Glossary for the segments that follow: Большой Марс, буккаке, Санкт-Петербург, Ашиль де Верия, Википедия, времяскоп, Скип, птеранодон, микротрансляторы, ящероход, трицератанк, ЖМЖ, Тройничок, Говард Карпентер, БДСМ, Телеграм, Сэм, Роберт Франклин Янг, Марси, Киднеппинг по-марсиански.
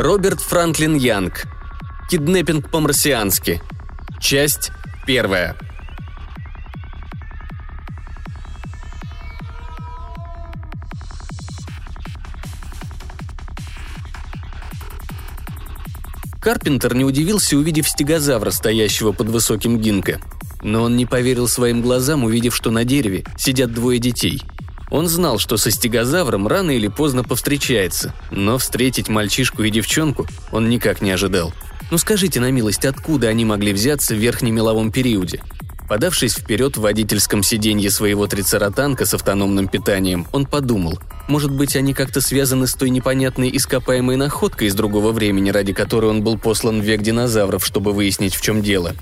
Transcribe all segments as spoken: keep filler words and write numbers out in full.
Роберт Франклин Янг. Киднеппинг по-марсиански. Часть первая. Карпентер не удивился, увидев стегозавра, стоящего под высоким гинко. Но он не поверил своим глазам, увидев, что на дереве сидят двое детей. Он знал, что со стегозавром рано или поздно повстречается, но встретить мальчишку и девчонку он никак не ожидал. Ну скажите на милость, откуда они могли взяться в верхнем меловом периоде? Подавшись вперед в водительском сиденье своего трицератанка с автономным питанием, он подумал, может быть, они как-то связаны с той непонятной ископаемой находкой из другого времени, ради которой он был послан в век динозавров, чтобы выяснить, в чем дело.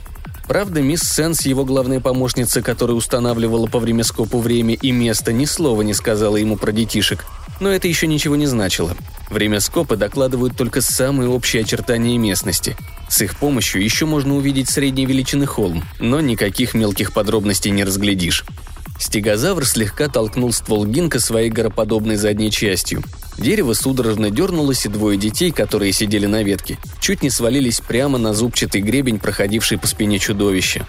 Правда, мисс Сенс, его главная помощница, которая устанавливала по времяскопу время и место, ни слова не сказала ему про детишек. Но это еще ничего не значило. Времяскопы докладывают только самые общие очертания местности. С их помощью еще можно увидеть средней величины холм, но никаких мелких подробностей не разглядишь. Стегозавр слегка толкнул ствол гинка своей гороподобной задней частью. Дерево судорожно дернулось, и двое детей, которые сидели на ветке, чуть не свалились прямо на зубчатый гребень, проходивший по спине чудовища.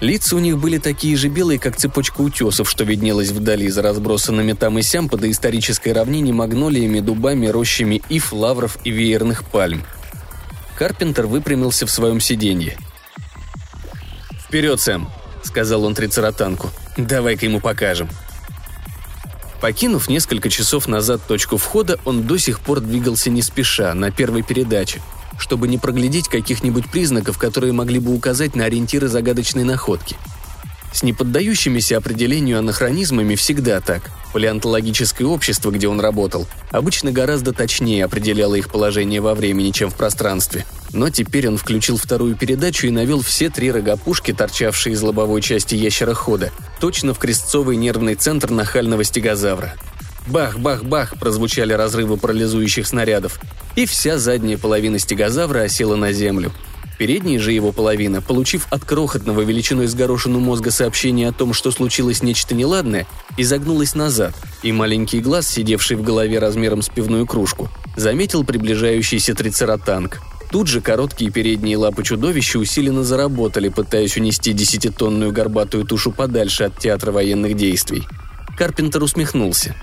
Лица у них были такие же белые, как цепочка утесов, что виднелась вдали за разбросанными там и сям по доисторической равнине магнолиями, дубами, рощами ив, лавров и веерных пальм. Карпентер выпрямился в своем сиденье. «Вперед, Сэм!» – сказал он трицератанку. «Давай-ка ему покажем». Покинув несколько часов назад точку входа, он до сих пор двигался не спеша, на первой передаче, чтобы не проглядеть каких-нибудь признаков, которые могли бы указать на ориентиры загадочной находки. С неподдающимися определению анахронизмами всегда так. Палеонтологическое общество, где он работал, обычно гораздо точнее определяло их положение во времени, чем в пространстве. Но теперь он включил вторую передачу и навел все три рогопушки, торчавшие из лобовой части ящерохода, точно в крестцовый нервный центр нахального стегозавра. Бах-бах-бах прозвучали разрывы парализующих снарядов, и вся задняя половина стегозавра осела на землю. Передняя же его половина, получив от крохотного величиной с горошину мозга сообщение о том, что случилось нечто неладное, изогнулась назад, и маленький глаз, сидевший в голове размером с пивную кружку, заметил приближающийся трицератанк. Тут же короткие передние лапы чудовища усиленно заработали, пытаясь унести десятитонную горбатую тушу подальше от театра военных действий. Карпентер усмехнулся.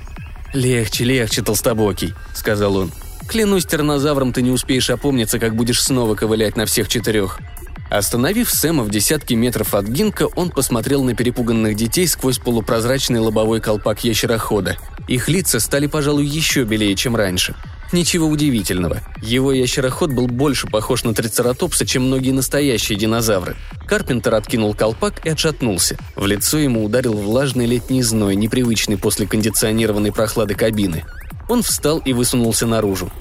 «Легче, легче, толстобокий», — сказал он. «Клянусь тираннозавром, ты не успеешь опомниться, как будешь снова ковылять на всех четырех». Остановив Сэма в десятки метров от гинка, он посмотрел на перепуганных детей сквозь полупрозрачный лобовой колпак ящерохода. Их лица стали, пожалуй, еще белее, чем раньше. Ничего удивительного. Его ящероход был больше похож на трицератопса, чем многие настоящие динозавры. Карпентер откинул колпак и отшатнулся. В лицо ему ударил влажный летний зной, непривычный после кондиционированной прохлады кабины. Он встал и высунулся наружу.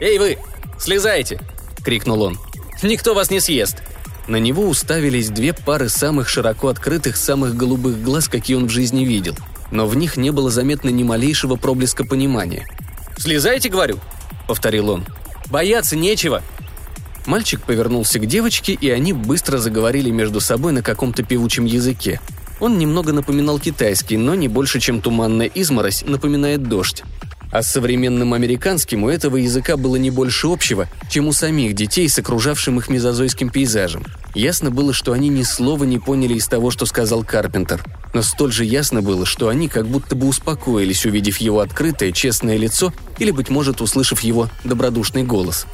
«Эй вы, слезайте!» – крикнул он. «Никто вас не съест!» На него уставились две пары самых широко открытых, самых голубых глаз, какие он в жизни видел. Но в них не было заметно ни малейшего проблеска понимания. «Слезайте, говорю!» — повторил он. «Бояться нечего!» Мальчик повернулся к девочке, и они быстро заговорили между собой на каком-то певучем языке. Он немного напоминал китайский, но не больше, чем туманная изморозь напоминает дождь. А с современным американским у этого языка было не больше общего, чем у самих детей с окружавшим их мезозойским пейзажем. Ясно было, что они ни слова не поняли из того, что сказал Карпентер. Но столь же ясно было, что они как будто бы успокоились, увидев его открытое, честное лицо или, быть может, услышав его добродушный голос.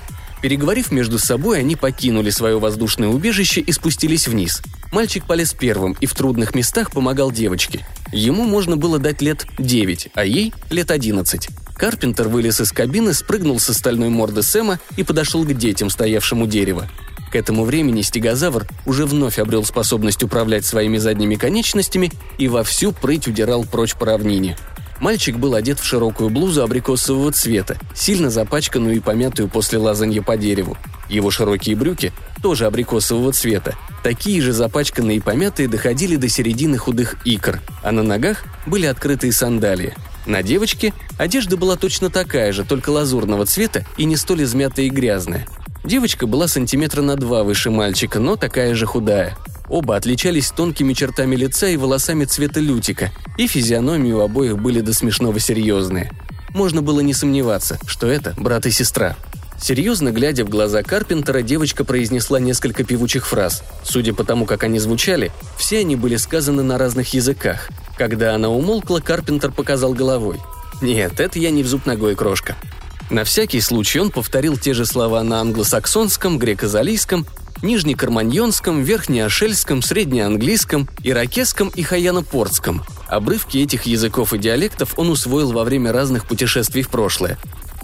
Переговорив между собой, они покинули свое воздушное убежище и спустились вниз. Мальчик полез первым и в трудных местах помогал девочке. Ему можно было дать лет девять, а ей лет одиннадцать. Карпентер вылез из кабины, спрыгнул со стальной морды Сэма и подошел к детям, стоявшим у дерева. К этому времени стегозавр уже вновь обрел способность управлять своими задними конечностями и вовсю прыть удирал прочь по равнине. Мальчик был одет в широкую блузу абрикосового цвета, сильно запачканную и помятую после лазанья по дереву. Его широкие брюки, тоже абрикосового цвета, такие же запачканные и помятые, доходили до середины худых икр, а на ногах были открытые сандалии. На девочке одежда была точно такая же, только лазурного цвета и не столь измятая и грязная. Девочка была сантиметра на два выше мальчика, но такая же худая. Оба отличались тонкими чертами лица и волосами цвета лютика, и физиономии у обоих были до смешного серьезные. Можно было не сомневаться, что это брат и сестра. Серьезно глядя в глаза Карпентера, девочка произнесла несколько певучих фраз. Судя по тому, как они звучали, все они были сказаны на разных языках. Когда она умолкла, Карпентер показал головой. «Нет, это я не в зуб ногой, крошка». На всякий случай он повторил те же слова на англосаксонском, греко-залийском, нижнекарманьонском, верхнеошельском, среднеанглийском, иракесском и хаяно-портском. Обрывки этих языков и диалектов он усвоил во время разных путешествий в прошлое.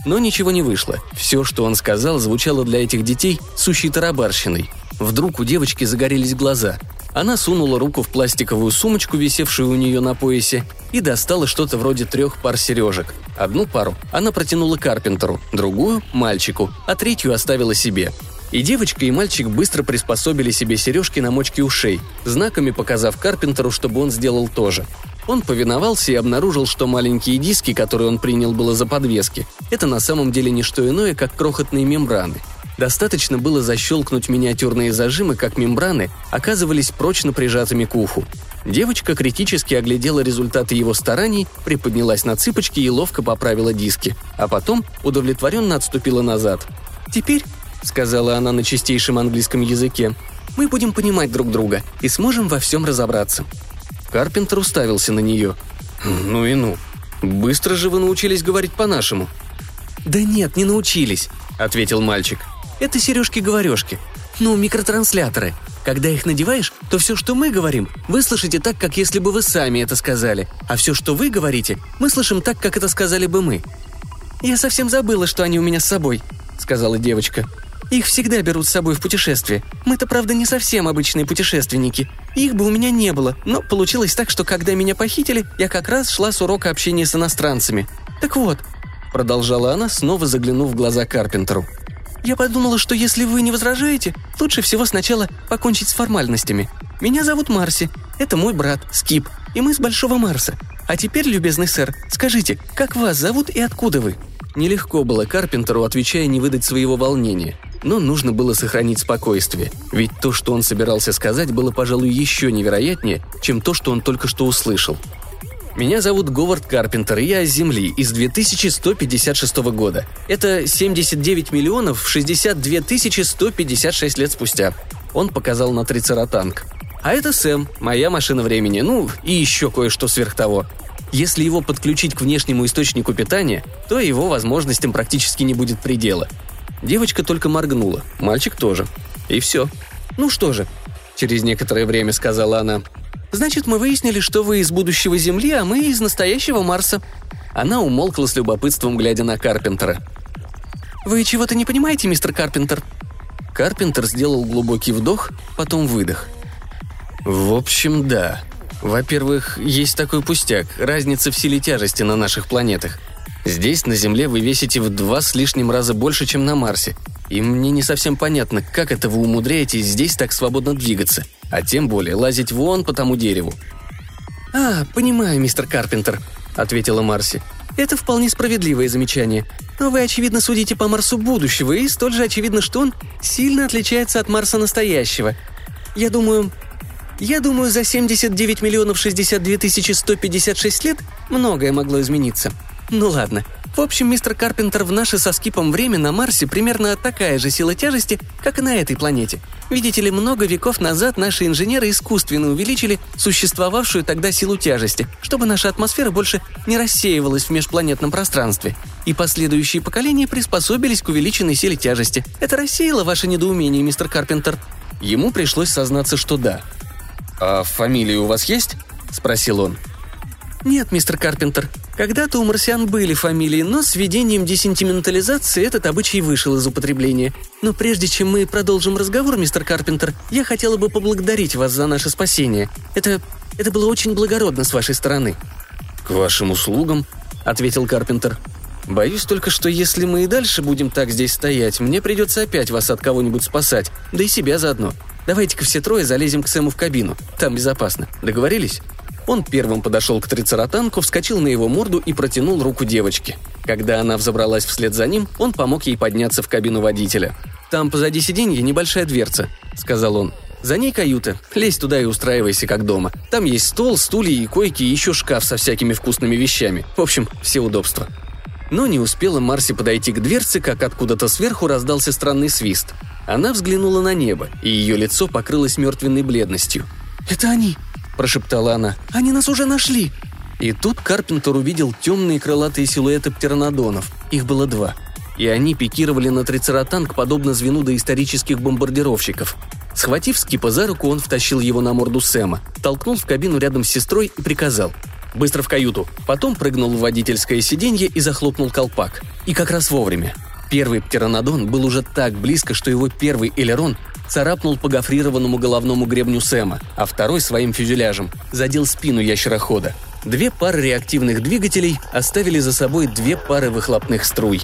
Но ничего не вышло. Все, что он сказал, звучало для этих детей сущей тарабарщиной. Вдруг у девочки загорелись глаза. Она сунула руку в пластиковую сумочку, висевшую у нее на поясе, и достала что-то вроде трех пар сережек. Одну пару она протянула Карпентеру, другую – мальчику, а третью оставила себе. И девочка, и мальчик быстро приспособили себе сережки на мочке ушей, знаками показав Карпентеру, чтобы он сделал то же. Он повиновался и обнаружил, что маленькие диски, которые он принял было за подвески, это на самом деле не что иное, как крохотные мембраны. Достаточно было защелкнуть миниатюрные зажимы, как мембраны оказывались прочно прижатыми к уху. Девочка критически оглядела результаты его стараний, приподнялась на цыпочки и ловко поправила диски, а потом удовлетворенно отступила назад. «Теперь», — сказала она на чистейшем английском языке, — «мы будем понимать друг друга и сможем во всем разобраться». Карпентер уставился на нее. «Ну и ну. Быстро же вы научились говорить по-нашему». «Да нет, не научились», — ответил мальчик. «Это сережки-говорежки. Ну, микротрансляторы. Когда их надеваешь, то все, что мы говорим, вы слышите так, как если бы вы сами это сказали. А все, что вы говорите, мы слышим так, как это сказали бы мы». «Я совсем забыла, что они у меня с собой», — сказала девочка. «Их всегда берут с собой в путешествие. Мы-то, правда, не совсем обычные путешественники. Их бы у меня не было, но получилось так, что когда меня похитили, я как раз шла с урока общения с иностранцами. Так вот», — продолжала она, снова заглянув в глаза Карпентеру. «Я подумала, что если вы не возражаете, лучше всего сначала покончить с формальностями. Меня зовут Марси, это мой брат Скип, и мы с Большого Марса. А теперь, любезный сэр, скажите, как вас зовут и откуда вы?» Нелегко было Карпентеру, отвечая, не выдать своего волнения. Но нужно было сохранить спокойствие, ведь то, что он собирался сказать, было, пожалуй, еще невероятнее, чем то, что он только что услышал. «Меня зовут Говард Карпентер, и я с Земли, из две тысячи сто пятьдесят шестого года. Это семьдесят девять миллионов шестьдесят две тысячи сто пятьдесят шесть лет спустя». Он показал на трицератанк. «А это Сэм, моя машина времени, ну и еще кое-что сверх того. Если его подключить к внешнему источнику питания, то его возможностям практически не будет предела». Девочка только моргнула, мальчик тоже. И все. «Ну что же», — через некоторое время сказала она, — «значит, мы выяснили, что вы из будущего Земли, а мы из настоящего Марса». Она умолкла с любопытством, глядя на Карпентера. «Вы чего-то не понимаете, мистер Карпентер?» Карпентер сделал глубокий вдох, потом выдох. «В общем, да. Во-первых, есть такой пустяк, разница в силе тяжести на наших планетах. Здесь, на Земле, вы весите в два с лишним раза больше, чем на Марсе. И мне не совсем понятно, как это вы умудряетесь здесь так свободно двигаться, а тем более лазить вон по тому дереву». «А, понимаю, мистер Карпентер», — ответила Марси. «Это вполне справедливое замечание. Но вы, очевидно, судите по Марсу будущего, и столь же очевидно, что он сильно отличается от Марса настоящего. Я думаю... Я думаю, за семьдесят девять миллионов шестьдесят две тысячи сто пятьдесят шесть лет многое могло измениться. Ну ладно. В общем, мистер Карпентер, в наше со Скипом время на Марсе примерно такая же сила тяжести, как и на этой планете. Видите ли, много веков назад наши инженеры искусственно увеличили существовавшую тогда силу тяжести, чтобы наша атмосфера больше не рассеивалась в межпланетном пространстве. И последующие поколения приспособились к увеличенной силе тяжести. Это рассеяло ваше недоумение, мистер Карпентер?» Ему пришлось сознаться, что да. «А фамилия у вас есть?» – спросил он. «Нет, мистер Карпентер. Когда-то у марсиан были фамилии, но с введением десентиментализации этот обычай вышел из употребления. Но прежде чем мы продолжим разговор, мистер Карпентер, я хотела бы поблагодарить вас за наше спасение. Это... это было очень благородно с вашей стороны». «К вашим услугам», — ответил Карпентер. «Боюсь только, что если мы и дальше будем так здесь стоять, мне придется опять вас от кого-нибудь спасать, да и себя заодно. Давайте-ка все трое залезем к Сэму в кабину, там безопасно. Договорились?» Он первым подошел к трицератанку, вскочил на его морду и протянул руку девочке. Когда она взобралась вслед за ним, он помог ей подняться в кабину водителя. «Там позади сиденья небольшая дверца», — сказал он. «За ней каюта. Лезь туда и устраивайся, как дома. Там есть стол, стулья и койки, и еще шкаф со всякими вкусными вещами. В общем, все удобства». Но не успела Марси подойти к дверце, как откуда-то сверху раздался странный свист. Она взглянула на небо, и ее лицо покрылось мертвенной бледностью. «Это они!» – прошептала она. «Они нас уже нашли!» И тут Карпентер увидел темные крылатые силуэты птеранодонов. Их было два. И они пикировали на трицератанк, подобно звену доисторических бомбардировщиков. Схватив Скипа за руку, он втащил его на морду Сэма, толкнул в кабину рядом с сестрой и приказал: «Быстро в каюту!» Потом прыгнул в водительское сиденье и захлопнул колпак. И как раз вовремя. Первый птеранодон был уже так близко, что его первый элерон царапнул по гофрированному головному гребню Сэма, а второй своим фюзеляжем задел спину ящерохода. Две пары реактивных двигателей оставили за собой две пары выхлопных струй.